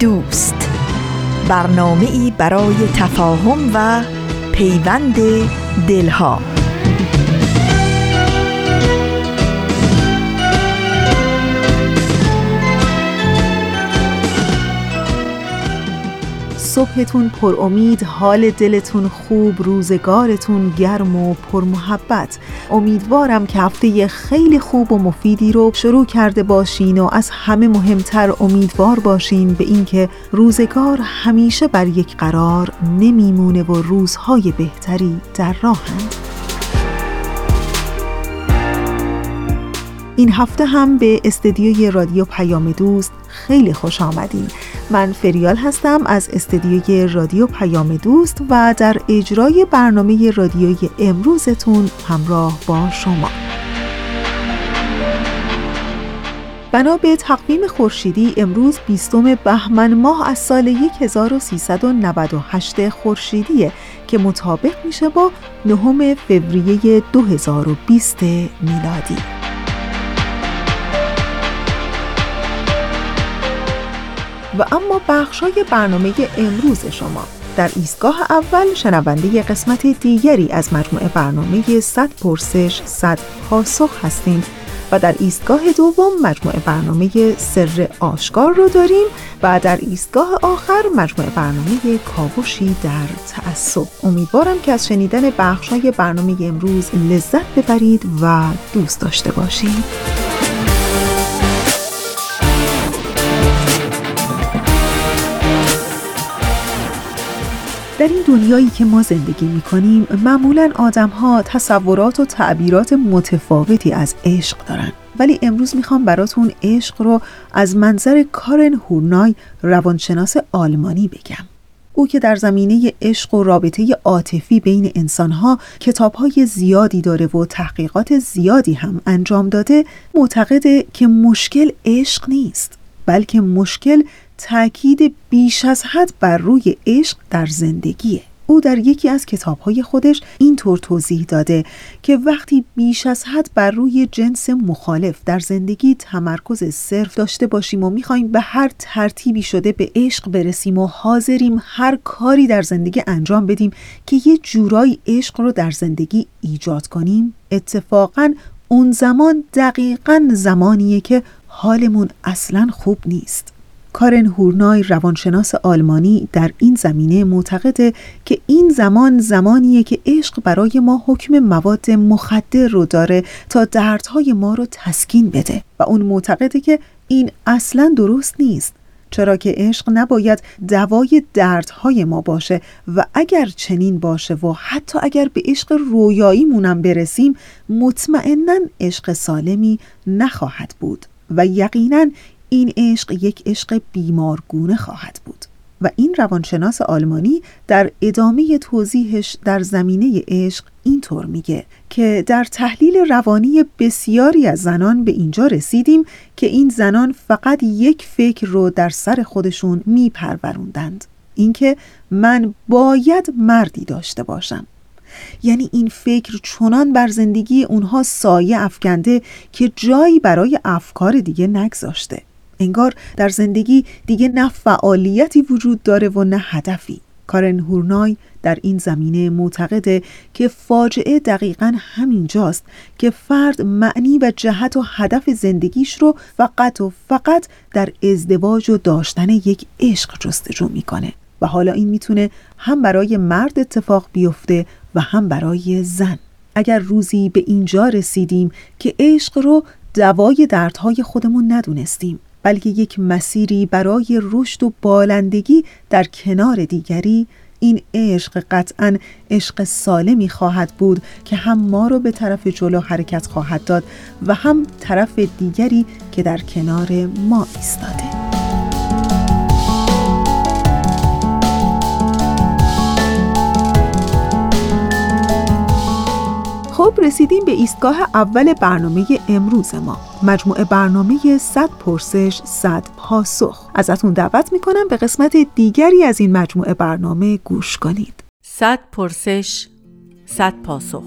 دوست، برنامه‌ای برای تفاهم و پیوند دلها. صبحتون پر امید، حال دلتون خوب، روزگارتون گرم و پر محبت. امیدوارم که هفته خیلی خوب و مفیدی رو شروع کرده باشین و از همه مهمتر امیدوار باشین به اینکه روزگار همیشه بر یک قرار نمیمونه و روزهای بهتری در راهند. این هفته هم به استدیوی رادیو پیام دوست خیلی خوش آمدین. من فریال هستم از استدیوی رادیو پیام دوست و در اجرای برنامه رادیوی امروزتون همراه با شما. بنا به تقویم خورشیدی امروز 20 بهمن ماه از سال 1398 خورشیدیه که مطابق میشه با 9 فوریه 2020 میلادی. و اما بخشای برنامه امروز شما. در ایستگاه اول شنونده قسمت دیگری از مجموعه برنامه 100 پرسش 100 پاسخ هستیم و در ایستگاه دوم مجموعه برنامه سرآشکار رو داریم و در ایستگاه آخر مجموعه برنامه کاوش در تعصب. امیدوارم که از شنیدن بخشای برنامه امروز لذت ببرید و دوست داشته باشید. در این دنیایی که ما زندگی می‌کنیم معمولاً آدم‌ها تصورات و تعبیرات متفاوتی از عشق دارن، ولی امروز می‌خوام براتون عشق رو از منظر کارن هورنای، روانشناس آلمانی، بگم. او که در زمینه عشق و رابطه عاطفی بین انسان‌ها کتاب‌های زیادی داره و تحقیقات زیادی هم انجام داده، معتقده که مشکل عشق نیست، بلکه مشکل تأکید بیش از حد بر روی عشق در زندگیه. او در یکی از کتاب‌های خودش اینطور توضیح داده که وقتی بیش از حد بر روی جنس مخالف در زندگی تمرکز صرف داشته باشیم و می‌خوایم به هر ترتیبی شده به عشق برسیم و حاضریم هر کاری در زندگی انجام بدیم که یه جورایی عشق رو در زندگی ایجاد کنیم، اتفاقاً اون زمان دقیقاً زمانیه که حالمون اصلاً خوب نیست. کارن هورنای، روانشناس آلمانی، در این زمینه معتقده که این زمان زمانیه که عشق برای ما حکم مواد مخدر رو داره تا دردهای ما رو تسکین بده و اون معتقده که این اصلاً درست نیست، چرا که عشق نباید دوای دردهای ما باشه و اگر چنین باشه و حتی اگر به عشق رویاییمونم برسیم مطمئناً عشق سالمی نخواهد بود و یقیناً این عشق یک عشق بیمارگونه خواهد بود. و این روانشناس آلمانی در ادامه توضیحش در زمینه عشق اینطور میگه که در تحلیل روانی بسیاری از زنان به اینجا رسیدیم که این زنان فقط یک فکر رو در سر خودشون میپروروندند، اینکه من باید مردی داشته باشم. یعنی این فکر چنان بر زندگی اونها سایه افکنده که جایی برای افکار دیگه نگذاشته. انگار در زندگی دیگه نه فعالیتی وجود داره و نه هدفی. کارن هورنای در این زمینه معتقده که فاجعه دقیقاً همینجاست که فرد معنی و جهت و هدف زندگیش رو فقط و فقط در ازدواج و داشتن یک عشق جستجو میکنه و حالا این میتونه هم برای مرد اتفاق بیفته و هم برای زن. اگر روزی به اینجا رسیدیم که عشق رو دوای دردهای خودمون ندونستیم، بلکه یک مسیری برای رشد و بالندگی در کنار دیگری، این عشق قطعاً عشق سالمی خواهد بود که هم ما رو به طرف جلو حرکت خواهد داد و هم طرف دیگری که در کنار ما ایستاده. خب رسیدیم به ایستگاه اول برنامه امروز ما، مجموعه برنامه 100 پرسش 100 پاسخ. ازتون دعوت میکنم به قسمت دیگری از این مجموعه برنامه گوش کنید. 100 پرسش 100 پاسخ.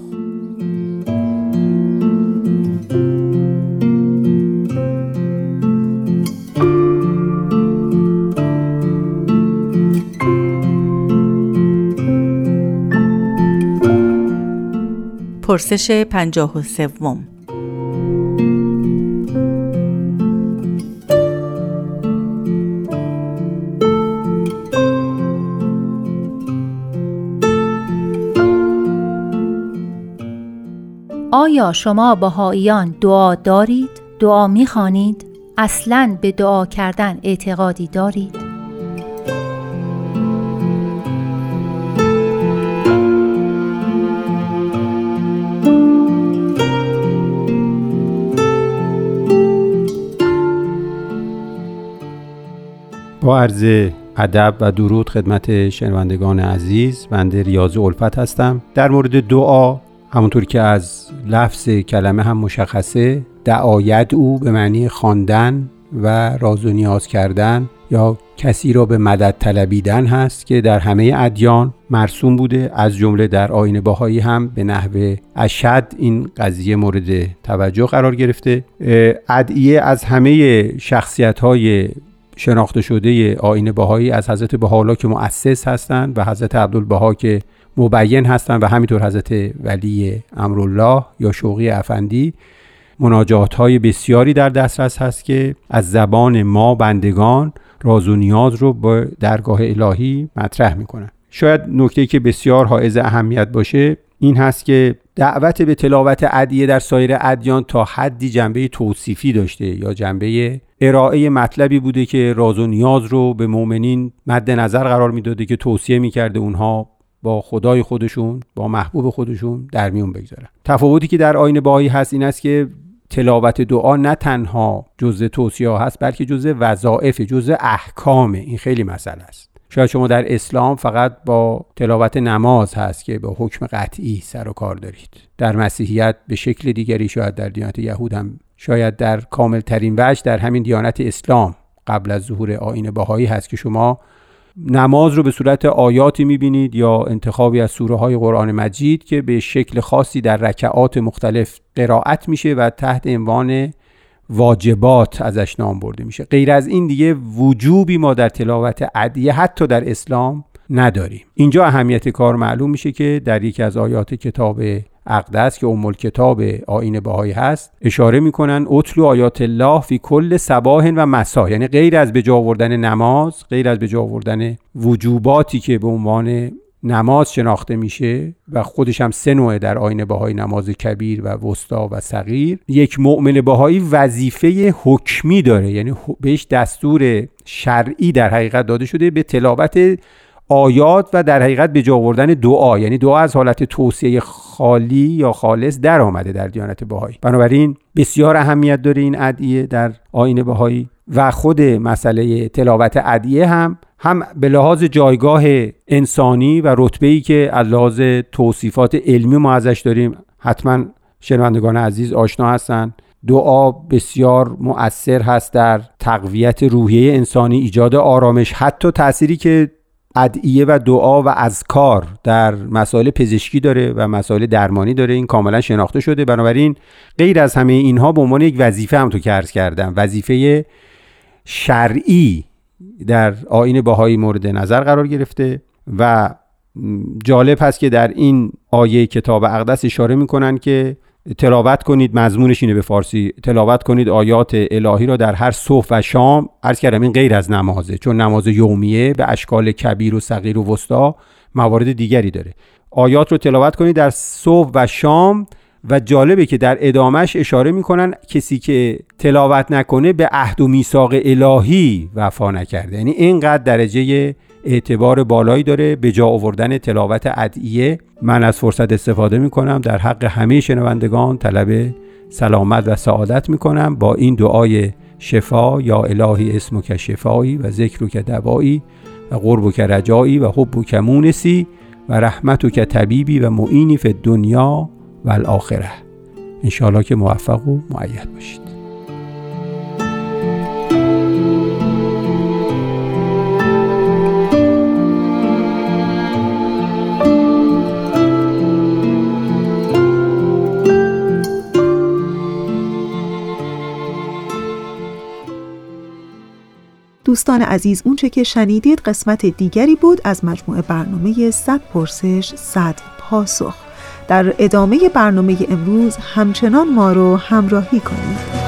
پرسش 53. آیا شما بهائیان دعا دارید؟ دعا می‌خوانید؟ اصلاً به دعا کردن اعتقادی دارید؟ با عرض ادب و درود خدمت شنوندگان عزیز، بنده ریاض الفت هستم. در مورد دعا، همونطور که از لفظ کلمه هم مشخصه، دعایت او به معنی خواندن و راز و نیاز کردن یا کسی را به مدد طلبیدن هست که در همه ادیان مرسوم بوده، از جمله در آیین بهایی هم به نحو اشد این قضیه مورد توجه قرار گرفته. ادعیه از همه شخصیت‌های شناخته شده آیین بهایی، از حضرت بهاءالله که مؤسس هستند و حضرت عبدالبهاء که مبین هستند و همینطور حضرت ولی امرالله یا شوقی افندی، مناجات های بسیاری در دسترس هست که از زبان ما بندگان راز و نیاز رو به درگاه الهی مطرح میکنن. شاید نکته‌ای که بسیار حائز اهمیت باشه این هست که دعوت به تلاوت ادعیه در سایر ادیان تا حدی جنبه توصیفی داشته یا جنبه ارائه مطلبی بوده که راز و نیاز رو به مؤمنین مد نظر قرار میداده، که توصیه میکرده اونها با خدای خودشون، با محبوب خودشون در میون بگذارن. تفاوتی که در آیین بهایی هست این است که تلاوت دعا نه تنها جزء توصیه هست بلکه جزء وظایف، جزء احکامه. این خیلی مسئله است. شاید شما در اسلام فقط با تلاوت نماز هست که با حکم قطعی سر و کار دارید. در مسیحیت به شکل دیگری، شاید در دیانت یهود هم، شاید در کامل ترین وجه در همین دیانت اسلام قبل از ظهور آیین بهایی هست که شما نماز رو به صورت آیاتی میبینید یا انتخابی از سوره های قرآن مجید که به شکل خاصی در رکعات مختلف قرائت میشه و تحت عنوان واجبات ازش نام برده میشه. غیر از این دیگه وجوبی ما در تلاوت ادعیه حتی در اسلام نداریم. اینجا اهمیت کار معلوم میشه که در یکی از آیات کتاب اقدس که ام الکتاب آیین بهایی هست اشاره میکنن اتلو آیات الله فی کل صباح و مساء، یعنی غیر از به جا آوردن نماز، غیر از به جا آوردن وجوباتی که به عنوان نماز شناخته میشه و خودش هم سه نوعه در آیین بهایی، نماز کبیر و وسطا و صغیر، یک مؤمن بهایی وظیفه حکمی داره، یعنی بهش دستور شرعی در حقیقت داده شده به تلاوت آیات و در حقیقت به جا آوردن دعا، یعنی دعا از حالت توصیه خالی یا خالص در آمده در دیانت بهایی. بنابراین بسیار اهمیت داره این ادعیه در آیین بهایی و خود مسئله تلاوت ادعیه هم به لحاظ جایگاه انسانی و رتبه‌ای که از لحاظ توصیفات علمی ما ازش داریم، حتما شنوندگان عزیز آشنا هستن. دعا بسیار مؤثر هست در تقویت روحیه انسانی، ایجاد آرامش، حتی تأثیری که ادعیه و دعا و اذکار در مسائل پزشکی داره و مسائل درمانی داره این کاملا شناخته شده. بنابراین غیر از همه اینها به عنوان یک وظیفه هم تو که عرض کردم وظیفه شرعی در آیین بهایی مورد نظر قرار گرفته و جالب هست که در این آیه کتاب اقدس اشاره میکنن که تلاوت کنید، مضمونش اینه به فارسی، تلاوت کنید آیات الهی را در هر صبح و شام. عرض کردم این غیر از نمازه، چون نماز یومیه به اشکال کبیر و صغیر و وسطا موارد دیگری داره. آیات رو تلاوت کنید در صبح و شام و جالبه که در ادامهش اشاره میکنن کسی که تلاوت نکنه به عهد و میثاق الهی وفا نکرده، یعنی اینقدر درجه اعتبار بالایی داره. به جا آوردن تلاوت ادعیه، من از فرصت استفاده میکنم در حق همه شنوندگان طلب سلامت و سعادت میکنم با این دعای شفا: یا الهی اسمک شفایی و ذکرک دوایی و قربک رجایی و حبک مونسی و رحمتک طبیبی و معینی فی الدنیا و الاخره. انشاءالله که موفق و مؤید باشید. دوستان عزیز، اونچه که شنیدید قسمت دیگری بود از مجموعه برنامه 100 پرسش 100 پاسخ. در ادامه برنامه امروز همچنان ما رو همراهی کنید.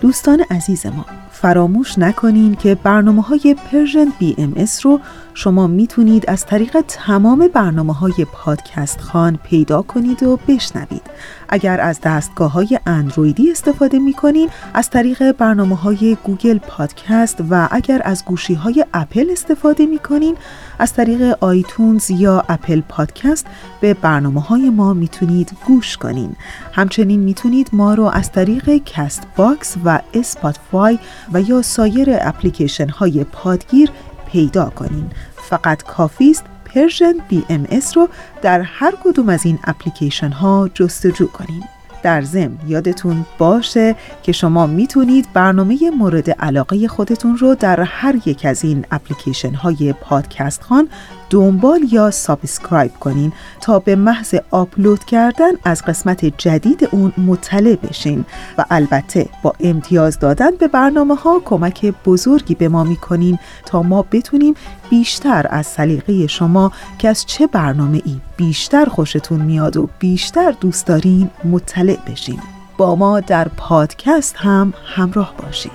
دوستان عزیز ما، فراموش نکنین که برنامه‌های پرژن BMS رو شما میتونید از طریق تمام برنامه‌های پادکست خان پیدا کنید و بشنوید. اگر از دستگاه‌های اندرویدی استفاده می‌کنین، از طریق برنامه‌های گوگل پادکست، و اگر از گوشی‌های اپل استفاده می‌کنین، از طریق آیتونز یا اپل پادکست به برنامه‌های ما میتونید گوش کنین. همچنین میتونید ما رو از طریق کست باکس و اسپاتیفای و یا سایر اپلیکیشن‌های پادگیر پیدا کنین. فقط کافی است پرژن BMS رو در هر کدوم از این اپلیکیشن ها جستجو کنین. در ضمن یادتون باشه که شما میتونید برنامه مورد علاقه خودتون رو در هر یک از این اپلیکیشن های پادکست خان دنبال یا سابسکرایب کنین تا به محض آپلود کردن از قسمت جدید اون مطلع بشین، و البته با امتیاز دادن به برنامه ها کمک بزرگی به ما میکنین تا ما بتونیم بیشتر از سلیقه شما که از چه برنامه ای بیشتر خوشتون میاد و بیشتر دوست دارین مطلع بشین. با ما در پادکست هم همراه باشید.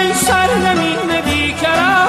ای سرزمین بیکران،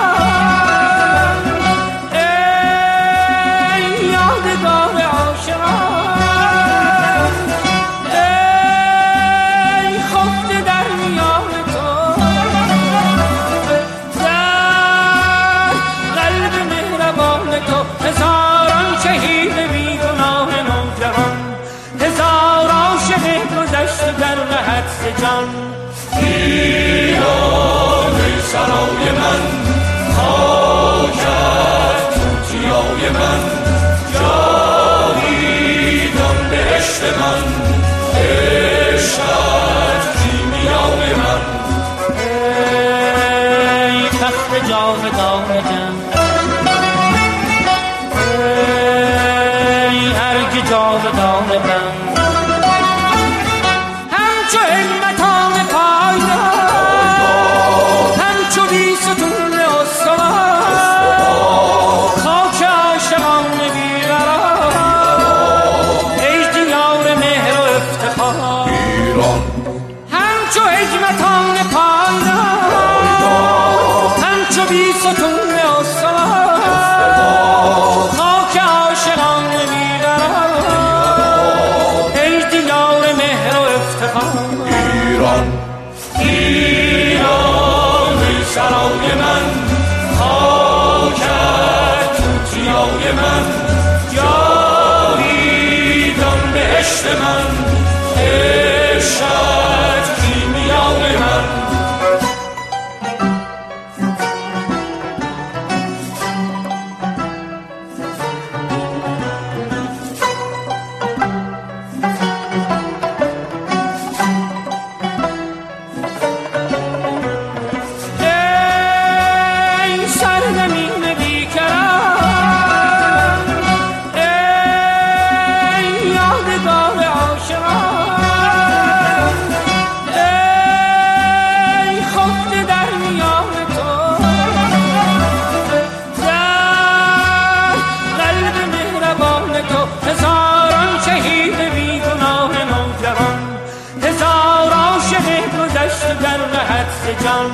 گذشت در رهت سجان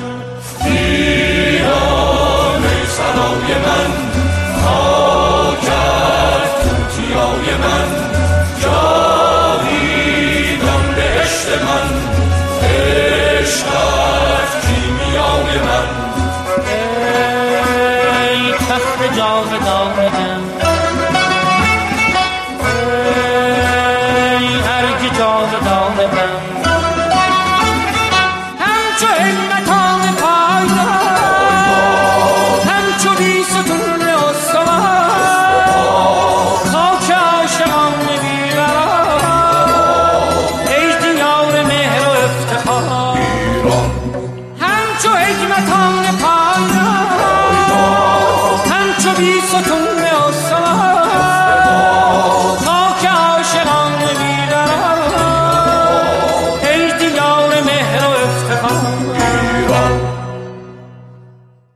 ایران ای سرای من خاکت توتیای من جاویدان بهشت من عشقت کیمیای من ای تخت جاودان من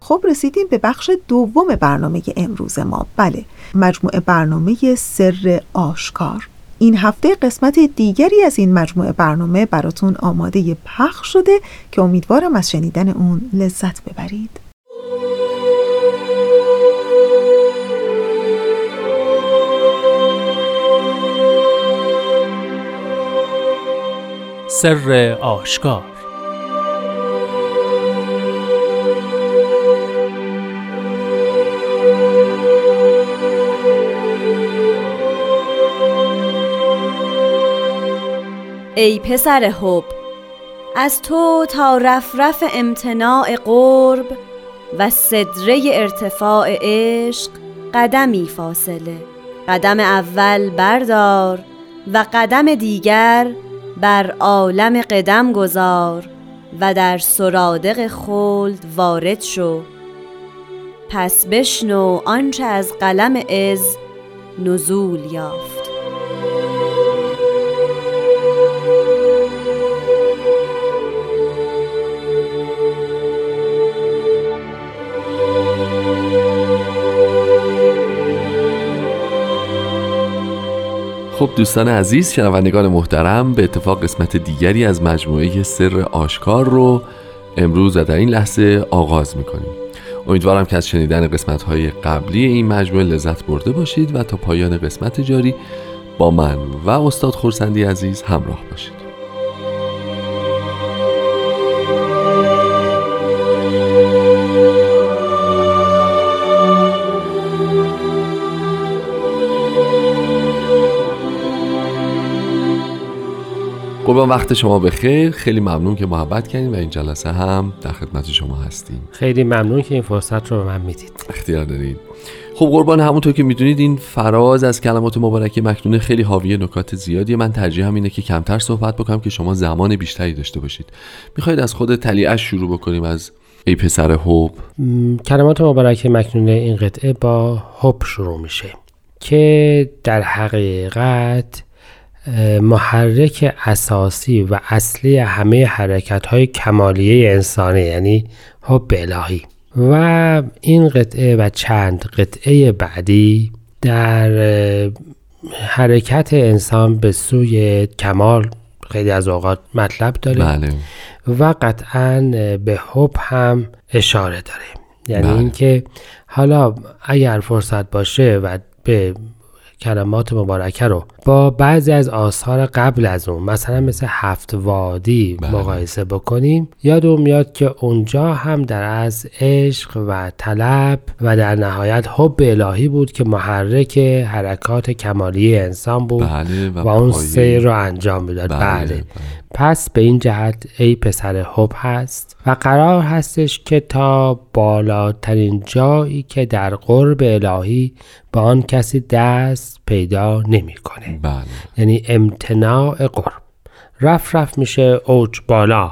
خب رسیدیم به بخش دوم برنامه امروز ما. بله، مجموعه برنامه سر آشکار. این هفته قسمت دیگری از این مجموعه برنامه براتون آماده پخش شده که امیدوارم از شنیدن اون لذت ببرید. سر آشکار. ای پسر حب، از تو تا رفرف امتناع قرب و سدره ارتفاع عشق قدمی فاصله، قدم اول بردار و قدم دیگر بر عالم قدم گذار و در سرادق خلد وارد شو، پس بشنو آنچه از قلم عز نزول یافت. خب دوستان عزیز، شنوندگان محترم، به اتفاق قسمت دیگری از مجموعه سر آشکار رو امروز و در این لحظه آغاز میکنیم. امیدوارم که از شنیدن قسمت‌های قبلی این مجموعه لذت برده باشید و تا پایان قسمت جاری با من و استاد خورسندی عزیز همراه باشید. با وقت شما بخیر، خیلی ممنون که محبت کردین و این جلسه هم در خدمت شما هستیم. خیلی ممنون که این فرصت رو به من میدید، اختیار دارید. خب قربان، همونطور که میدونید این فراز از کلمات مبارکه مکنونه خیلی حاوی نکات زیادیه. من ترجیحم اینه که کمتر صحبت بکنم که شما زمان بیشتری داشته باشید. میخواید از خود طلیعه شروع بکنیم، از ای پسر حب؟ کلمات مبارکه مکنونه این قطعه با حب شروع میشه که در حقیقت محرک اساسی و اصلی همه حرکت‌های کمالیه انسانی، یعنی حب الهی. و این قطعه و چند قطعه بعدی در حرکت انسان به سوی کمال خیلی از اوقات مطلب داره. بله. و قطعاً به حب هم اشاره داره، یعنی بله. اینکه حالا اگر فرصت باشه و به کلمات مبارکه رو با بعضی از آثار قبل از اون، مثلا مثل هفت وادی مقایسه بکنیم، یادم میاد که اونجا هم در از عشق و طلب و در نهایت حب الهی بود که محرک حرکات کمالی انسان بود. بله. و اون سیر رو انجام میداد. بله. بله. بله. پس به این جهت ای پسر حب هست و قرار هستش که تا بالاترین جایی که در قرب الهی با آن کسی دست پیدا نمی کنه. بله. یعنی امتناع قرب، رف میشه اوج بالا.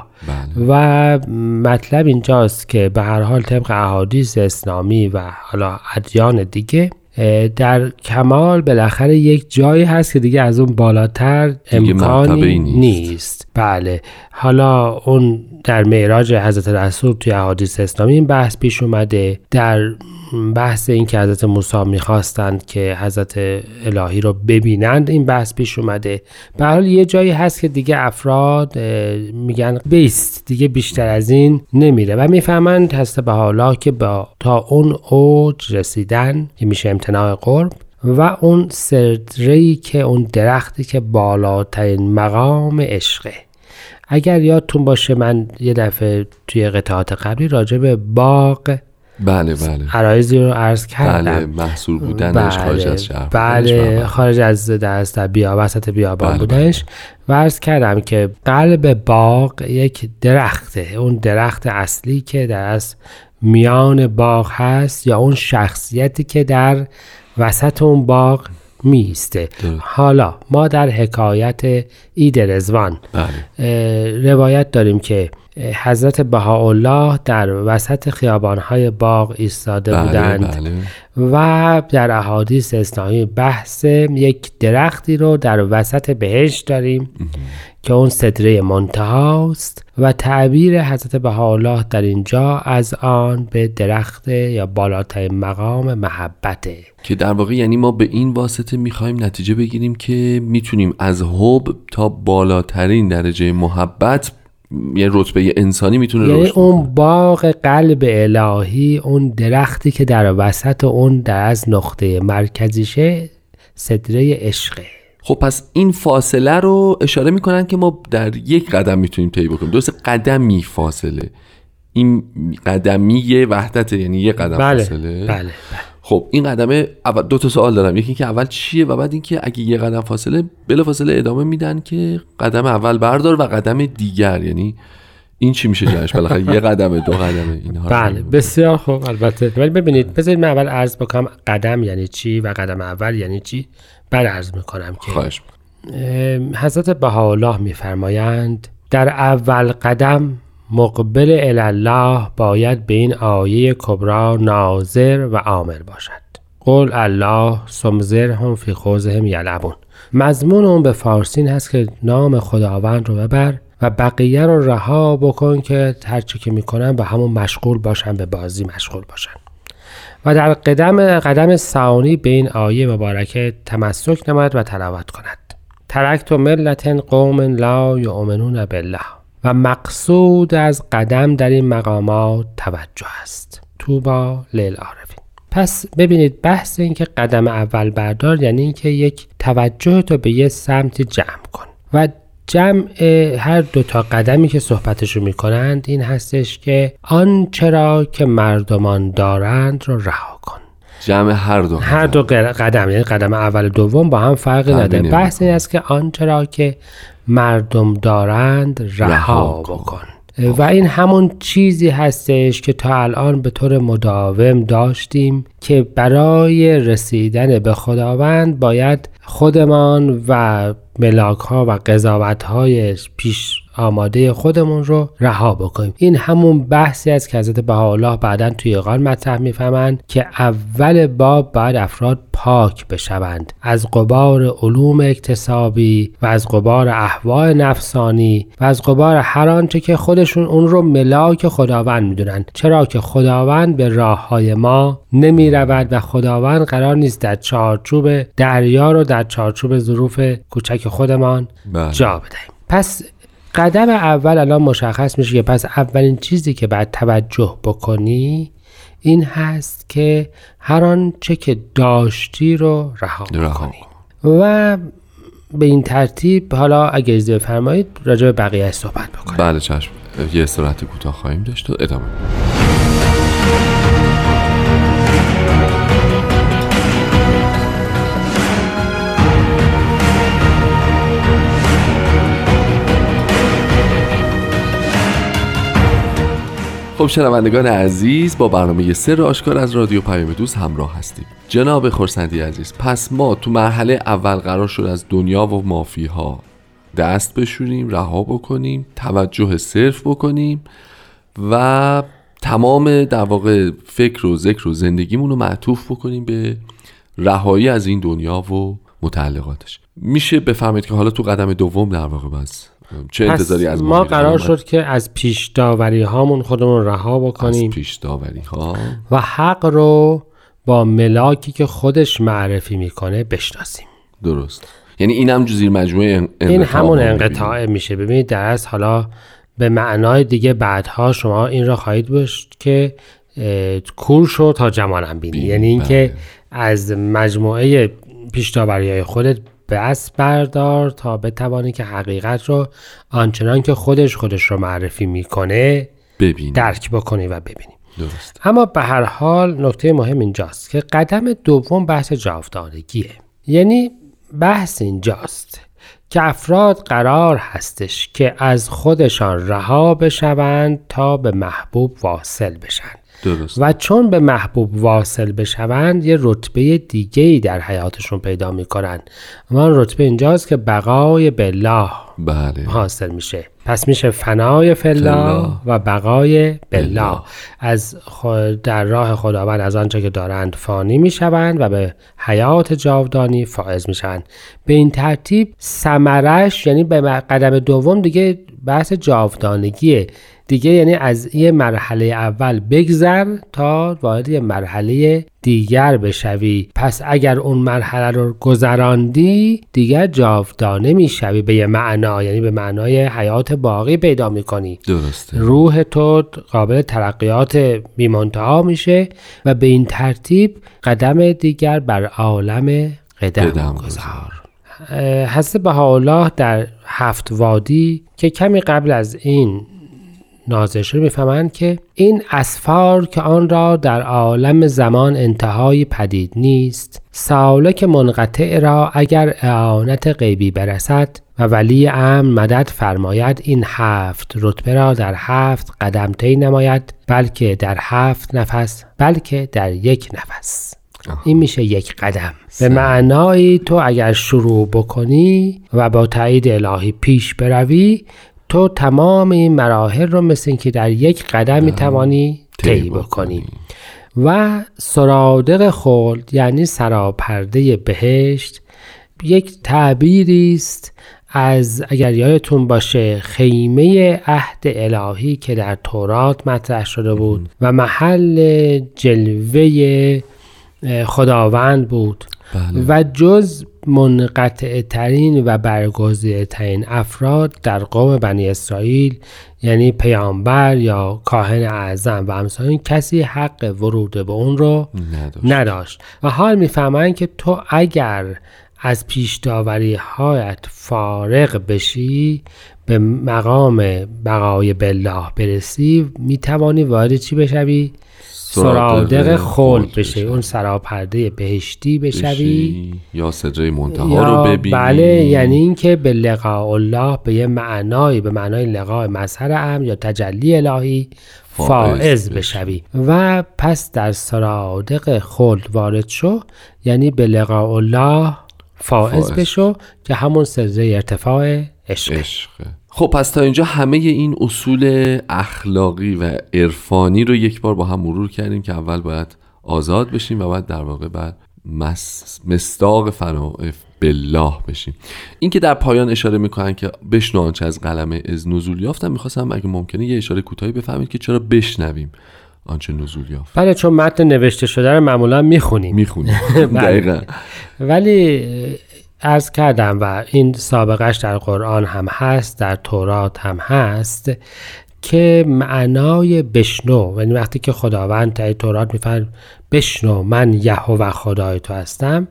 بله. و مطلب اینجاست که به هر حال طبق احادیث اسلامی و حالا ادیان دیگه در کمال بالاخره یک جایی هست که دیگه از اون بالاتر امکانی نیست. بله، حالا اون در معراج حضرت رسول توی احادیث اسلامی این بحث پیش اومده، در بحث این که حضرت موسی میخواستند که حضرت الهی رو ببینند این بحث پیش اومده. به هر حال یه جایی هست که دیگه افراد میگن بیست دیگه بیشتر از این نمیره و میفهمند هست به حالا که با تا اون اوج رسیدن که میشه امتناع قرب و اون سدره‌ای که اون درختی که بالاترین مقام عشقه. اگر یادتون باشه من یه دفعه توی قطعات قبلی راجع به باغ بله عرایزی رو عرض کردم. بله، محصور بودنش خارج از شهر، بله، خارج از دست وسط بیابان بودنش و عرض کردم که قلب باغ یک درخته، اون درخت اصلی که در میان باغ هست یا اون شخصیتی که در وسط اون باغ میسته. حالا ما در حکایت عید رضوان روایت داریم که حضرت بهاءالله در وسط خیابان‌های باغ ایستاده بودند و در احادیث اسلامی بحث یک درختی رو در وسط بهشت داریم که اون سدره منتهی است و تعبیر حضرت بهاءالله در اینجا از آن به درخت یا بالاترین مقام محبته که در واقع یعنی ما به این واسطه میخوایم نتیجه بگیریم که میتونیم از حب تا بالاترین درجه محبت یه رتبه انسانی میتونه روش، یعنی اون باغ قلب الهی، اون درختی که در وسط اون در از نقطه مرکزیشه سدره عشقه. خب پس این فاصله رو اشاره میکنن که ما در یک قدم میتونیم طی بکنیم، درست قدمی فاصله، این قدمی وحدت یعنی یک قدم فاصله. بله. خب این قدمه اول دو تا سوال دارم، یکی اینکه اول چیه و بعد اینکه اگه یه قدم فاصله بلافاصله ادامه میدن که قدم اول بردار و قدم دیگر، یعنی این چی میشه جاش بالاخره یه قدمه دو قدمه اینها. بله بسیار خوب. البته ولی ببینید بذارید من اول عرض بکنم قدم یعنی چی و قدم اول یعنی چی. بعد عرض میکنم که خواهش حضرت بهاءالله میفرمایند در اول قدم مقبل الله باید به این آیه کبرا ناظر و آمر باشد. قل الله سمزرهم فی خوزهم یلعبون. مضمون اون به فارسی هست که نام خداوند رو ببر و بقیه رو رها بکن که هرچی که میکنن به همون مشغول باشن، به بازی مشغول باشن. و در قدم ثانی به این آیه مبارکه تمسک نماید و تلاوت کند. ترکت ملت قوم لا یؤمنون بالله. و مقصود از قدم در این مقامات توجه است. طوبی للعارفین. پس ببینید بحث این که قدم اول بردار یعنی این که یک توجه تو به یه سمت جمع کن و جمع هر دو تا قدمی که صحبتشو میکنند این هستش که آن چرا که مردمان دارند رو رها کن. جمع هر دو قدم یعنی قدم اول دوم با هم فرقی نداره. بحث این است که آن چرا که مردم دارند رها بکن و این همون چیزی هستش که تا الان به طور مداوم داشتیم که برای رسیدن به خداوند باید خودمان و ملاک‌ها و قضاوت‌های پیش آماده خودمون رو رها بکنیم. این همون بحثی است که حضرت بهاءالله بعداً توی قرآن مطرح می‌فهمند که اول باب باید افراد پاک بشوند از غبار علوم اکتسابی و از غبار اهواء نفسانی و از غبار هر آنچه که خودشون اون رو ملاک خداوند می‌دونن، چرا که خداوند به راه‌های ما نمی‌رود و خداوند قرار نیست در چارچوب دریا رو در چارچوب ظروف کوچک خودمان جا بدهیم. پس قدم اول الان مشخص میشه که پس اولین چیزی که باید توجه بکنی این هست که هر آنچه که داشتی رو رها بکنی و به این ترتیب حالا اگه اجازه بفرمایید راجع به بقیه صحبت بکنیم. بله چشم، یه استراحت کوتاه خواهیم داشت و ادامه. خب شنوندگان عزیز با برنامه سرآشکار از رادیو پیام دوست همراه هستیم. جناب خورسندی عزیز، پس ما تو مرحله اول قرار شد از دنیا و مافیها دست بشوریم، رها بکنیم، توجه صرف بکنیم و تمام در واقع فکر و ذکر و زندگیمون رو معطوف بکنیم به رهایی از این دنیا و متعلقاتش. میشه بفهمید که حالا تو قدم دوم در واقع بس چه انتظاری از ما قرار شد که از پیش داوری هامون خودمون رها بکنیم، از پیش داوری ها، و حق رو با ملاکی که خودش معرفی میکنه بشناسیم. درست، یعنی این هم جزیر مجموعه این همون انقطاع میشه. ببینید درست، حالا به معنای دیگه بعدها شما این را خواهید بشت که کور شو تا جمانم بینی، یعنی اینکه از مجموعه پیش داوری‌های خودت بس بردار تا بتوانی که حقیقت رو آنچنان که خودش رو معرفی میکنه ببینی، درک بکنی و ببینی. درست. اما به هر حال نکته مهم اینجاست که قدم دوم بحث جاودانگیه، یعنی بحث اینجاست که افراد قرار هستش که از خودشان رها بشوند تا به محبوب واصل بشن. درست. و چون به محبوب واصل بشوند یه رتبه دیگه‌ای در حیاتشون پیدا می‌کنن. اون رتبه اینجاست که بقای بالله حاصل میشه. پس میشه فنای فلا و بقای بالله، از در راه خداوند از آنچه که دارند فانی میشوند و به حیات جاودانی فائز میشن. به این ترتیب ثمرش، یعنی به قدم دوم دیگه بحث جاودانگیه دیگه، یعنی از یه مرحله اول بگذر تا وارد یه مرحله دیگر بشوی. پس اگر اون مرحله رو گذراندی دیگر جاودانه میشوی به یه معنا، یعنی به معنای حیات باقی پیدا میکنی. درسته. روح تو قابل ترقیات بی‌منتها میشه و به این ترتیب قدم دیگر بر عالم قدم گذار. حضرت بهاءالله در هفت وادی که کمی قبل از این نازل شده میفهمند که این اسفار که آن را در عالم زمان انتهای پدید نیست، سالک منقطع را اگر اعانت غیبی برسد و ولی امر مدد فرماید این هفت رتبه را در هفت قدم طی نماید، بلکه در هفت نفس، بلکه در یک نفس. این میشه یک قدم. به معنای تو اگر شروع بکنی و با تایید الهی پیش بروی، تو تمام این مراحل رو مثل که در یک قدم میتوانی طی بکنی. و سرادق خلد یعنی سراپرده بهشت یک تعبیری است از، اگر یادتون باشه، خیمه عهد الهی که در تورات مطرح شده بود و محل جلوه خداوند بود. بله. و جز منقطع ترین و برگزیده ترین افراد در قوم بنی اسرائیل، یعنی پیامبر یا کاهن اعظم و امثال این، کسی حق ورود به اون رو نداشت. و حال میفهمن که تو اگر از پیش داوری هایت فارغ بشی، به مقام بقای بالله برسی، میتوانی وارد چی بشوی؟ سرادق خلد بشی، اون سراپرده بهشتی بشوی، یا سدره منتهی رو ببینی. بله، یعنی این که به لقاء الله به یه معنای، به معنای لقاء مظهر امر یا تجلی الهی فائز بشوی. و پس در سرادق خلد وارد شو، یعنی به لقاء الله فائز بشو که همون سدره ارتفاع عشق. خب پس تا اینجا همه این اصول اخلاقی و عرفانی رو یک بار با هم مرور کردیم که اول باید آزاد بشیم و بعد در واقع بر مصداق فنا بالله بشیم. این که در پایان اشاره میکنن که بشنو آنچه از قلم از نزول یافتم، میخواستم اگه ممکنه یه اشاره کوتاهی بفهمید که چرا بشنویم آنچه نزول یافت. بله، چون متن نوشته شده رو معمولا میخونیم دقیقاً. ولی عرض کردم و این سابقهش در قرآن هم هست، در تورات هم هست، که معنای بشنو، یعنی وقتی که خداوند در تورات میفرماید بشنو من یهوه خدای تو هستم،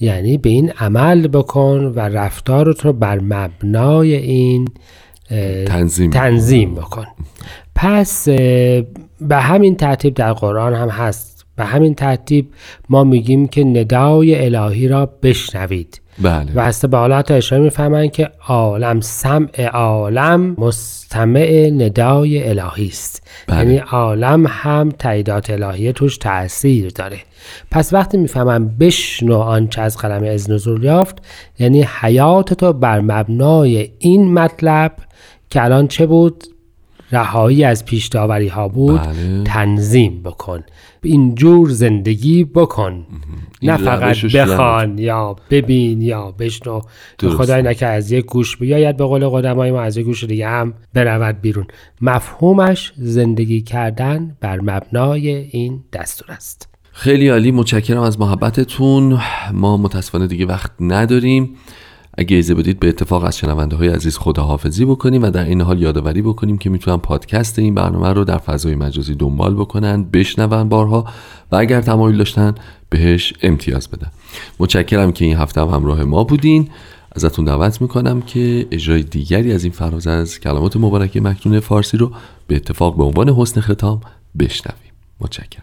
یعنی به این عمل بکن و رفتارت رو بر مبنای این تنظیم بکن. پس به همین ترتیب در قرآن هم هست، به همین ترتیب ما میگیم که ندای الهی را بشنوید. بله. و هسته به حالات اشاره میفهمن که عالم، سمع عالم مستمع ندای الهی است. بله. یعنی عالم هم تاییدات الهی توش تأثیر داره. پس وقتی میفهمن بشنو آنچه از قلم از نزول یافت، یعنی حیات تو بر مبنای این مطلب که الان چه بود؟ رهایی از پیش‌داوری ها بود، بله. تنظیم بکن، اینجور زندگی بکن، نه فقط بخوان یا ببین یا بشنو، خدای نکرده از یک گوش بیاید، به قول قدمای ما از یک گوش دیگه هم برود بیرون. مفهومش زندگی کردن بر مبنای این دستور است. خیلی عالی، متشکرم از محبتتون. ما متاسفانه دیگه وقت نداریم. اگه اجازه بدید به اتفاق از شنونده های عزیز خداحافظی بکنیم و در این حال یادآوری بکنیم که میتونن پادکست این برنامه رو در فضای مجازی دنبال بکنن، بشنون بارها و اگر تمایل داشتن بهش امتیاز بدن. متشکرم که این هفته هم همراه ما بودین. ازتون دعوت میکنم که اجرای دیگری از این فراز از کلمات مبارکه مکنون فارسی رو به اتفاق به عنوان حسن ختام بشنویم. متشکرم.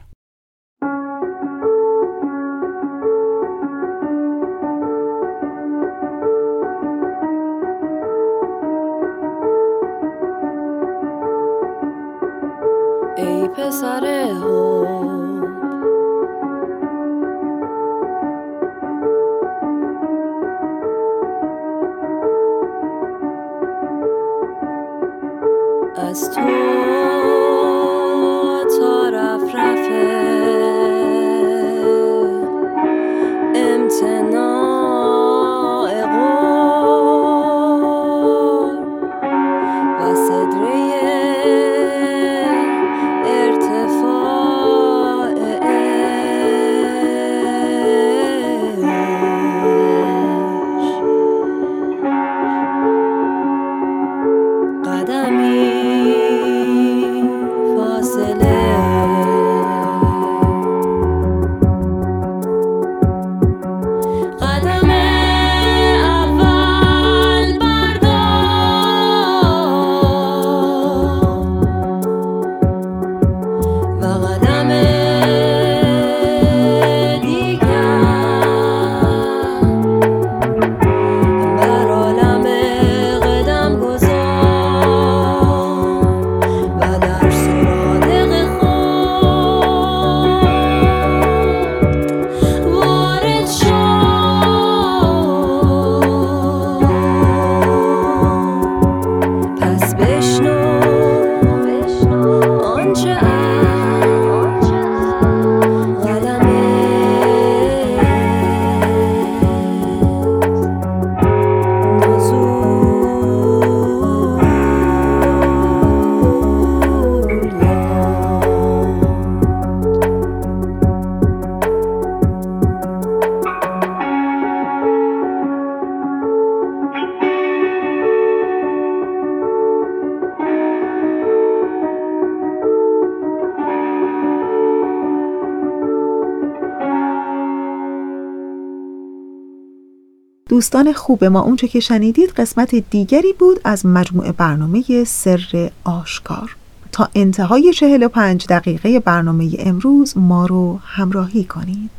دوستان خوب ما، اونچه که شنیدید قسمت دیگری بود از مجموعه برنامه سر آشکار. تا انتهای 45 دقیقه برنامه امروز ما رو همراهی کنید.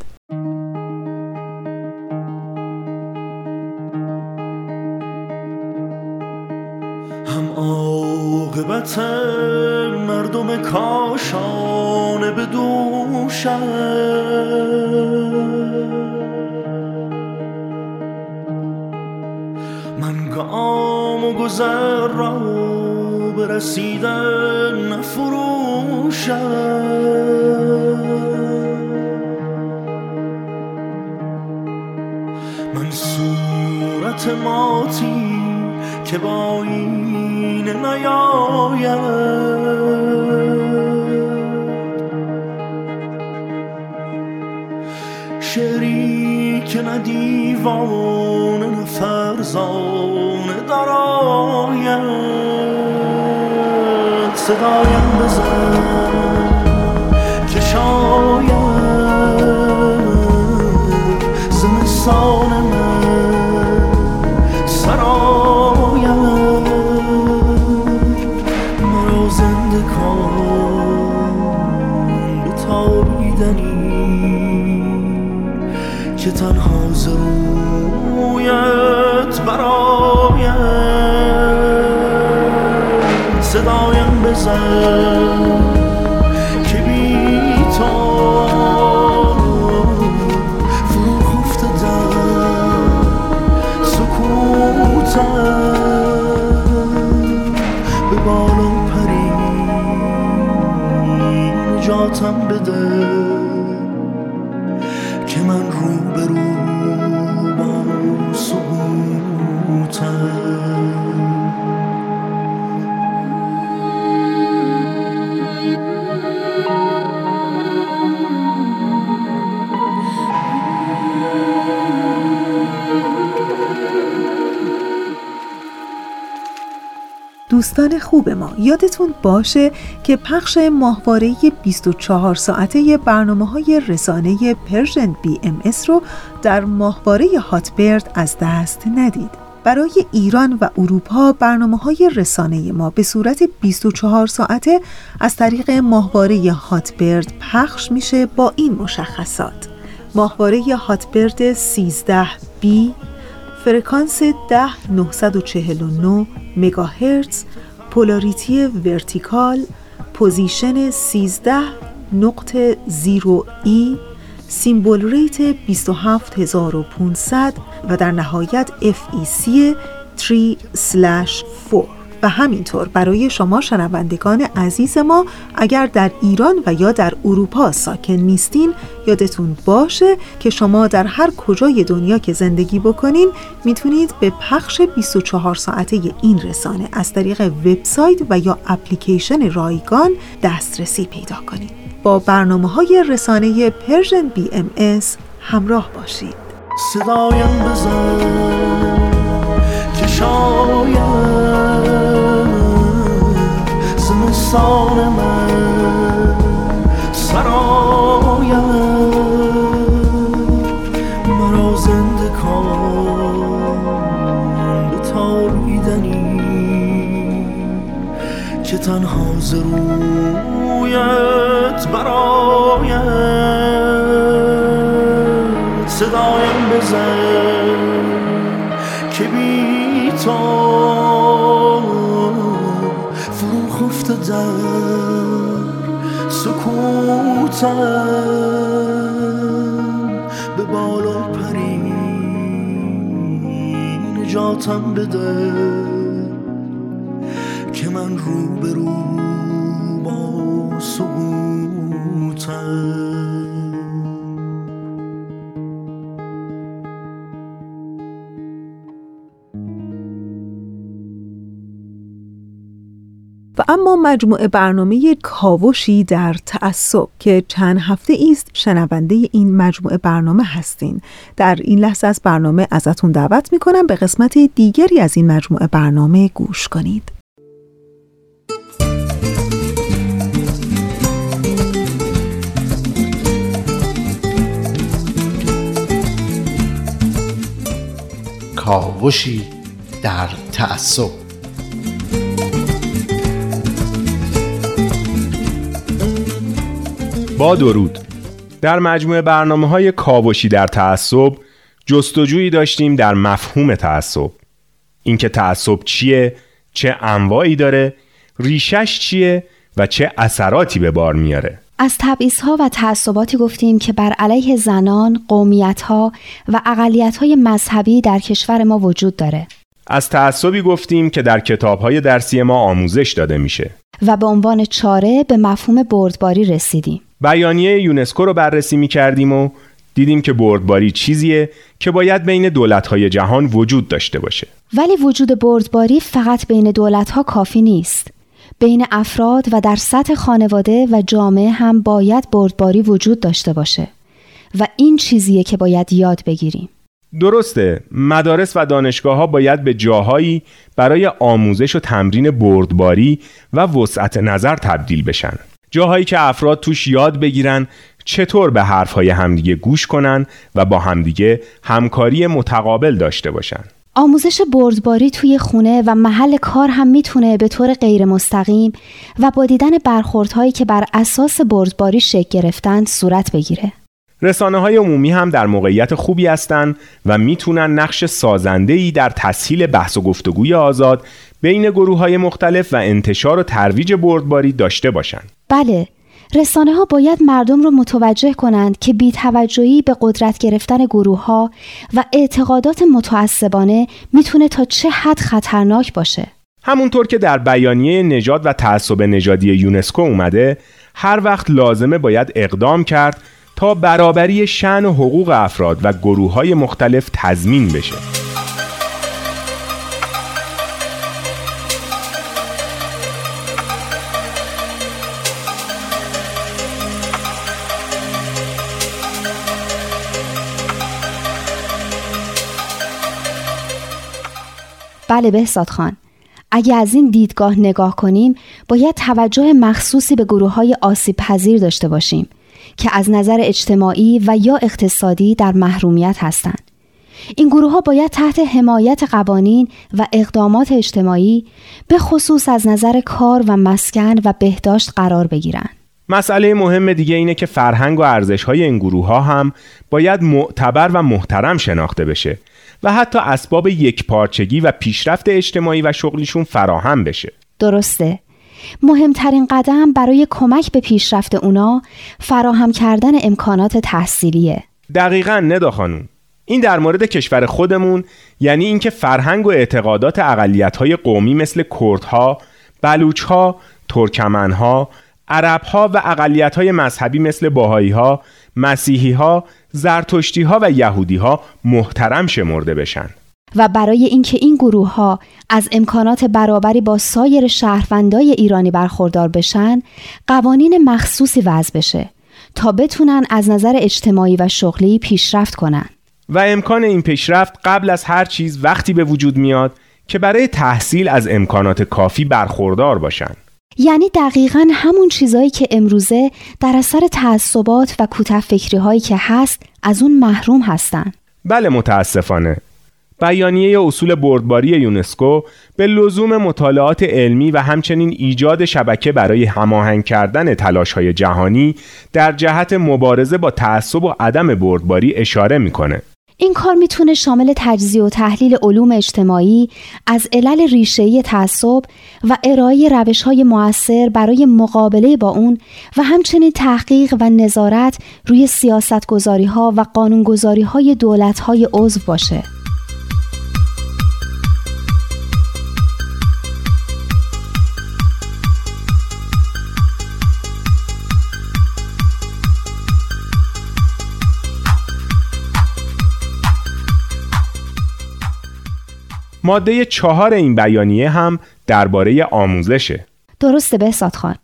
هم عاقبت مردم کاشانه به دوشن، من گام و گذر را برسیدن نفروشم، من صورت ماتی که با این نیاید، شری که ندیوان فرزانه درایم، صدایم بزن که شاید زمستان من سرایم، مرا زنده کن به تابیدنی که تنها زرویم برایم، صدایم بزن که بی تو فرو خفته در سکوتم، به بالم پری نجاتم بده که من رو به رو با سبوتم. دوستان خوب ما، یادتون باشه که پخش ماهواره‌ای 24 ساعته برنامه‌های رسانه پرژن BMS رو در ماهواره هاتبرد از دست ندید. برای ایران و اروپا برنامه‌های رسانه ما به صورت 24 ساعته از طریق ماهواره هاتبرد پخش میشه با این مشخصات: ماهواره هاتبرد 13B، فرکانس 10949 مگاهرتز، پولاریتی ورتیکال، پوزیشن 13.0E، سیمبول ریت 27500 و در نهایت FEC 3/4. و همینطور برای شما شنوندگان عزیز ما، اگر در ایران و یا در اروپا ساکن نیستین، یادتون باشه که شما در هر کجای دنیا که زندگی بکنین میتونید به پخش 24 ساعته این رسانه از طریق وبسایت و یا اپلیکیشن رایگان دسترسی پیدا کنید. با برنامه‌های رسانه پرژن BMS همراه باشید. صدایم بزن که شاید سال من سرایم مرا زنده کن به تاریدنی که تنها ز رویت برایم. صدایم بزن که بی تو در سکوتم به بالا پری نجاتم بده که من رو به رو با سبوتم. و اما مجموعه برنامه کاوشی در تعصب که چند هفته ایست شنونده این مجموعه برنامه هستین. در این لحظه از برنامه ازتون دعوت میکنم به قسمت دیگری از این مجموعه برنامه گوش کنید. کاوشی در تعصب. با درود. در مجموعه برنامه‌های کاوشی در تعصب جستجویی داشتیم در مفهوم تعصب. اینکه تعصب چیه، چه انواعی داره، ریشش چیه و چه اثراتی به بار میاره. از تبعیض‌ها و تعصباتی گفتیم که بر علیه زنان، قومیت‌ها و اقلیت‌های مذهبی در کشور ما وجود داره. از تعصبی گفتیم که در کتاب‌های درسی ما آموزش داده میشه. و به عنوان چاره به مفهوم بردباری رسیدیم. بیانیه یونسکو رو بررسی می‌کردیم و دیدیم که بردباری چیزیه که باید بین دولت‌های جهان وجود داشته باشه. ولی وجود بردباری فقط بین دولت‌ها کافی نیست. بین افراد و در سطح خانواده و جامعه هم باید بردباری وجود داشته باشه و این چیزیه که باید یاد بگیریم. درسته، مدارس و دانشگاه‌ها باید به جاهایی برای آموزش و تمرین بردباری و وسعت نظر تبدیل بشن. جاهایی که افراد توش یاد بگیرن چطور به حرف‌های همدیگه گوش کنن و با همدیگه همکاری متقابل داشته باشن. آموزش بردباری توی خونه و محل کار هم میتونه به طور غیر مستقیم و با دیدن برخوردهایی که بر اساس بردباری شکل گرفتن صورت بگیره. رسانه‌های عمومی هم در موقعیت خوبی هستن و میتونن نقش سازنده‌ای در تسهیل بحث و گفتگوی آزاد بین گروه‌های مختلف و انتشار و ترویج بردباری داشته باشن. بله، رسانه‌ها باید مردم رو متوجه کنند که بی‌توجهی به قدرت گرفتن گروه‌ها و اعتقادات متعصبانه میتونه تا چه حد خطرناک باشه. همونطور که در بیانیه نژاد و تعصب نژادی یونسکو اومده، هر وقت لازمه باید اقدام کرد تا برابری شأن و حقوق افراد و گروه‌های مختلف تضمین بشه. بله بهزاد خان، اگه از این دیدگاه نگاه کنیم باید توجه مخصوصی به گروه‌های آسیب پذیر داشته باشیم که از نظر اجتماعی و یا اقتصادی در محرومیت هستند. این گروه‌ها باید تحت حمایت قوانین و اقدامات اجتماعی به خصوص از نظر کار و مسکن و بهداشت قرار بگیرند. مسئله مهم دیگه اینه که فرهنگ و ارزش‌های این گروه‌ها هم باید معتبر و محترم شناخته بشه و حتی اسباب یکپارچگی و پیشرفت اجتماعی و شغلشون فراهم بشه. درسته. مهمترین قدم برای کمک به پیشرفت اونا فراهم کردن امکانات تحصیلیه. دقیقاً ندا خانوم. این در مورد کشور خودمون، یعنی اینکه فرهنگ و اعتقادات اقلیت‌های قومی مثل کردها، بلوچ‌ها، ترکمن‌ها، عرب‌ها و اقلیت‌های مذهبی مثل بهائی‌ها، مسیحی‌ها، زرتشتی‌ها و یهودی‌ها محترم شمرده بشن. و برای اینکه این گروه‌ها از امکانات برابری با سایر شهروندای ایرانی برخوردار بشن، قوانین مخصوصی وضع بشه تا بتونن از نظر اجتماعی و شغلی پیشرفت کنن. و امکان این پیشرفت قبل از هر چیز وقتی به وجود میاد که برای تحصیل از امکانات کافی برخوردار باشن. یعنی دقیقاً همون چیزایی که امروزه در اثر تعصبات و کوتاه‌فکری هایی که هست از اون محروم هستن. بله متاسفانه. بیانیه اصول بردباری یونسکو به لزوم مطالعات علمی و همچنین ایجاد شبکه برای هماهنگ کردن تلاش‌های جهانی در جهت مبارزه با تعصب و عدم بردباری اشاره می‌کنه. این کار میتونه شامل تجزیه و تحلیل علوم اجتماعی از علل ریشه‌ای تعصب و ارائه روش‌های مؤثر برای مقابله با اون و همچنین تحقیق و نظارت روی سیاست‌گذاری‌ها و قانون‌گذاری‌های دولت‌های عضو باشه. ماده 4 این بیانیه هم درباره آموزشه. درسته بهزاد خان.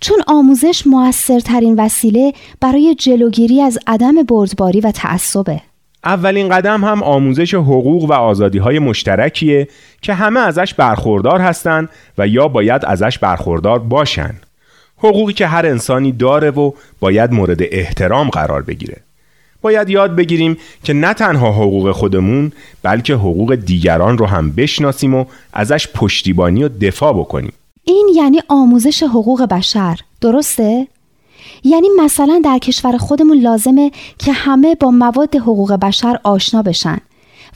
چون آموزش مؤثرترین وسیله برای جلوگیری از عدم بردباری و تعصبه. اولین قدم هم آموزش حقوق و آزادی‌های مشترکیه که همه ازش برخوردار هستن و یا باید ازش برخوردار باشن. حقوقی که هر انسانی داره و باید مورد احترام قرار بگیره. باید یاد بگیریم که نه تنها حقوق خودمون بلکه حقوق دیگران رو هم بشناسیم و ازش پشتیبانی و دفاع بکنیم. این یعنی آموزش حقوق بشر، درسته؟ یعنی مثلا در کشور خودمون لازمه که همه با مواد حقوق بشر آشنا بشن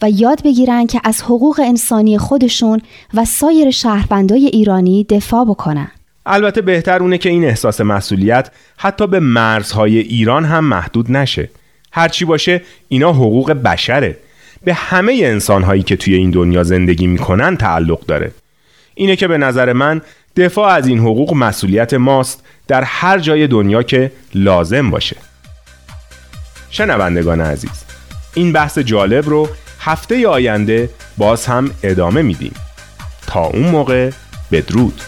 و یاد بگیرن که از حقوق انسانی خودشون و سایر شهروندای ایرانی دفاع بکنن. البته بهتر اونه که این احساس مسئولیت حتی به مرزهای ایران هم محدود نشه. هرچی باشه اینا حقوق بشره، به همه انسان‌هایی که توی این دنیا زندگی می‌کنن تعلق داره. اینه که به نظر من دفاع از این حقوق مسئولیت ماست در هر جای دنیا که لازم باشه. شنوندگان عزیز، این بحث جالب رو هفته آینده باز هم ادامه میدیم. تا اون موقع بدرود.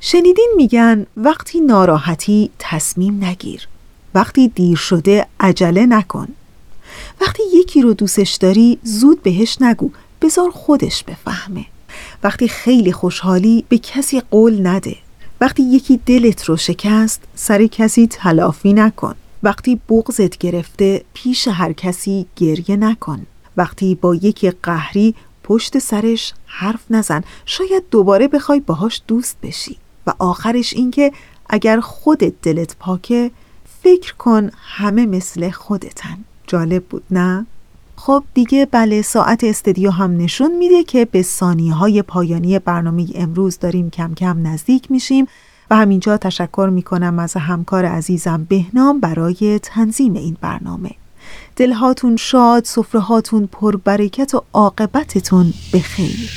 شنیدین میگن وقتی ناراحتی تصمیم نگیر، وقتی دیر شده عجله نکن، وقتی یکی رو دوستش داری زود بهش نگو، بذار خودش بفهمه، وقتی خیلی خوشحالی به کسی قول نده، وقتی یکی دلت رو شکست سر کسی تلافی نکن، وقتی بغضت گرفته پیش هر کسی گریه نکن، وقتی با یکی قهری پشت سرش حرف نزن، شاید دوباره بخوای باهاش دوست بشی. و آخرش این که اگر خودت دلت پاکه فکر کن همه مثل خودتن. جالب بود نه؟ خب دیگه بله، ساعت استدیو هم نشون میده که به ثانیه‌های پایانی برنامه امروز داریم کم کم نزدیک میشیم و همینجا تشکر میکنم از همکار عزیزم بهنام برای تنظیم این برنامه. دلهاتون شاد، سفرهاتون پربرکت و عاقبتتون بخیر.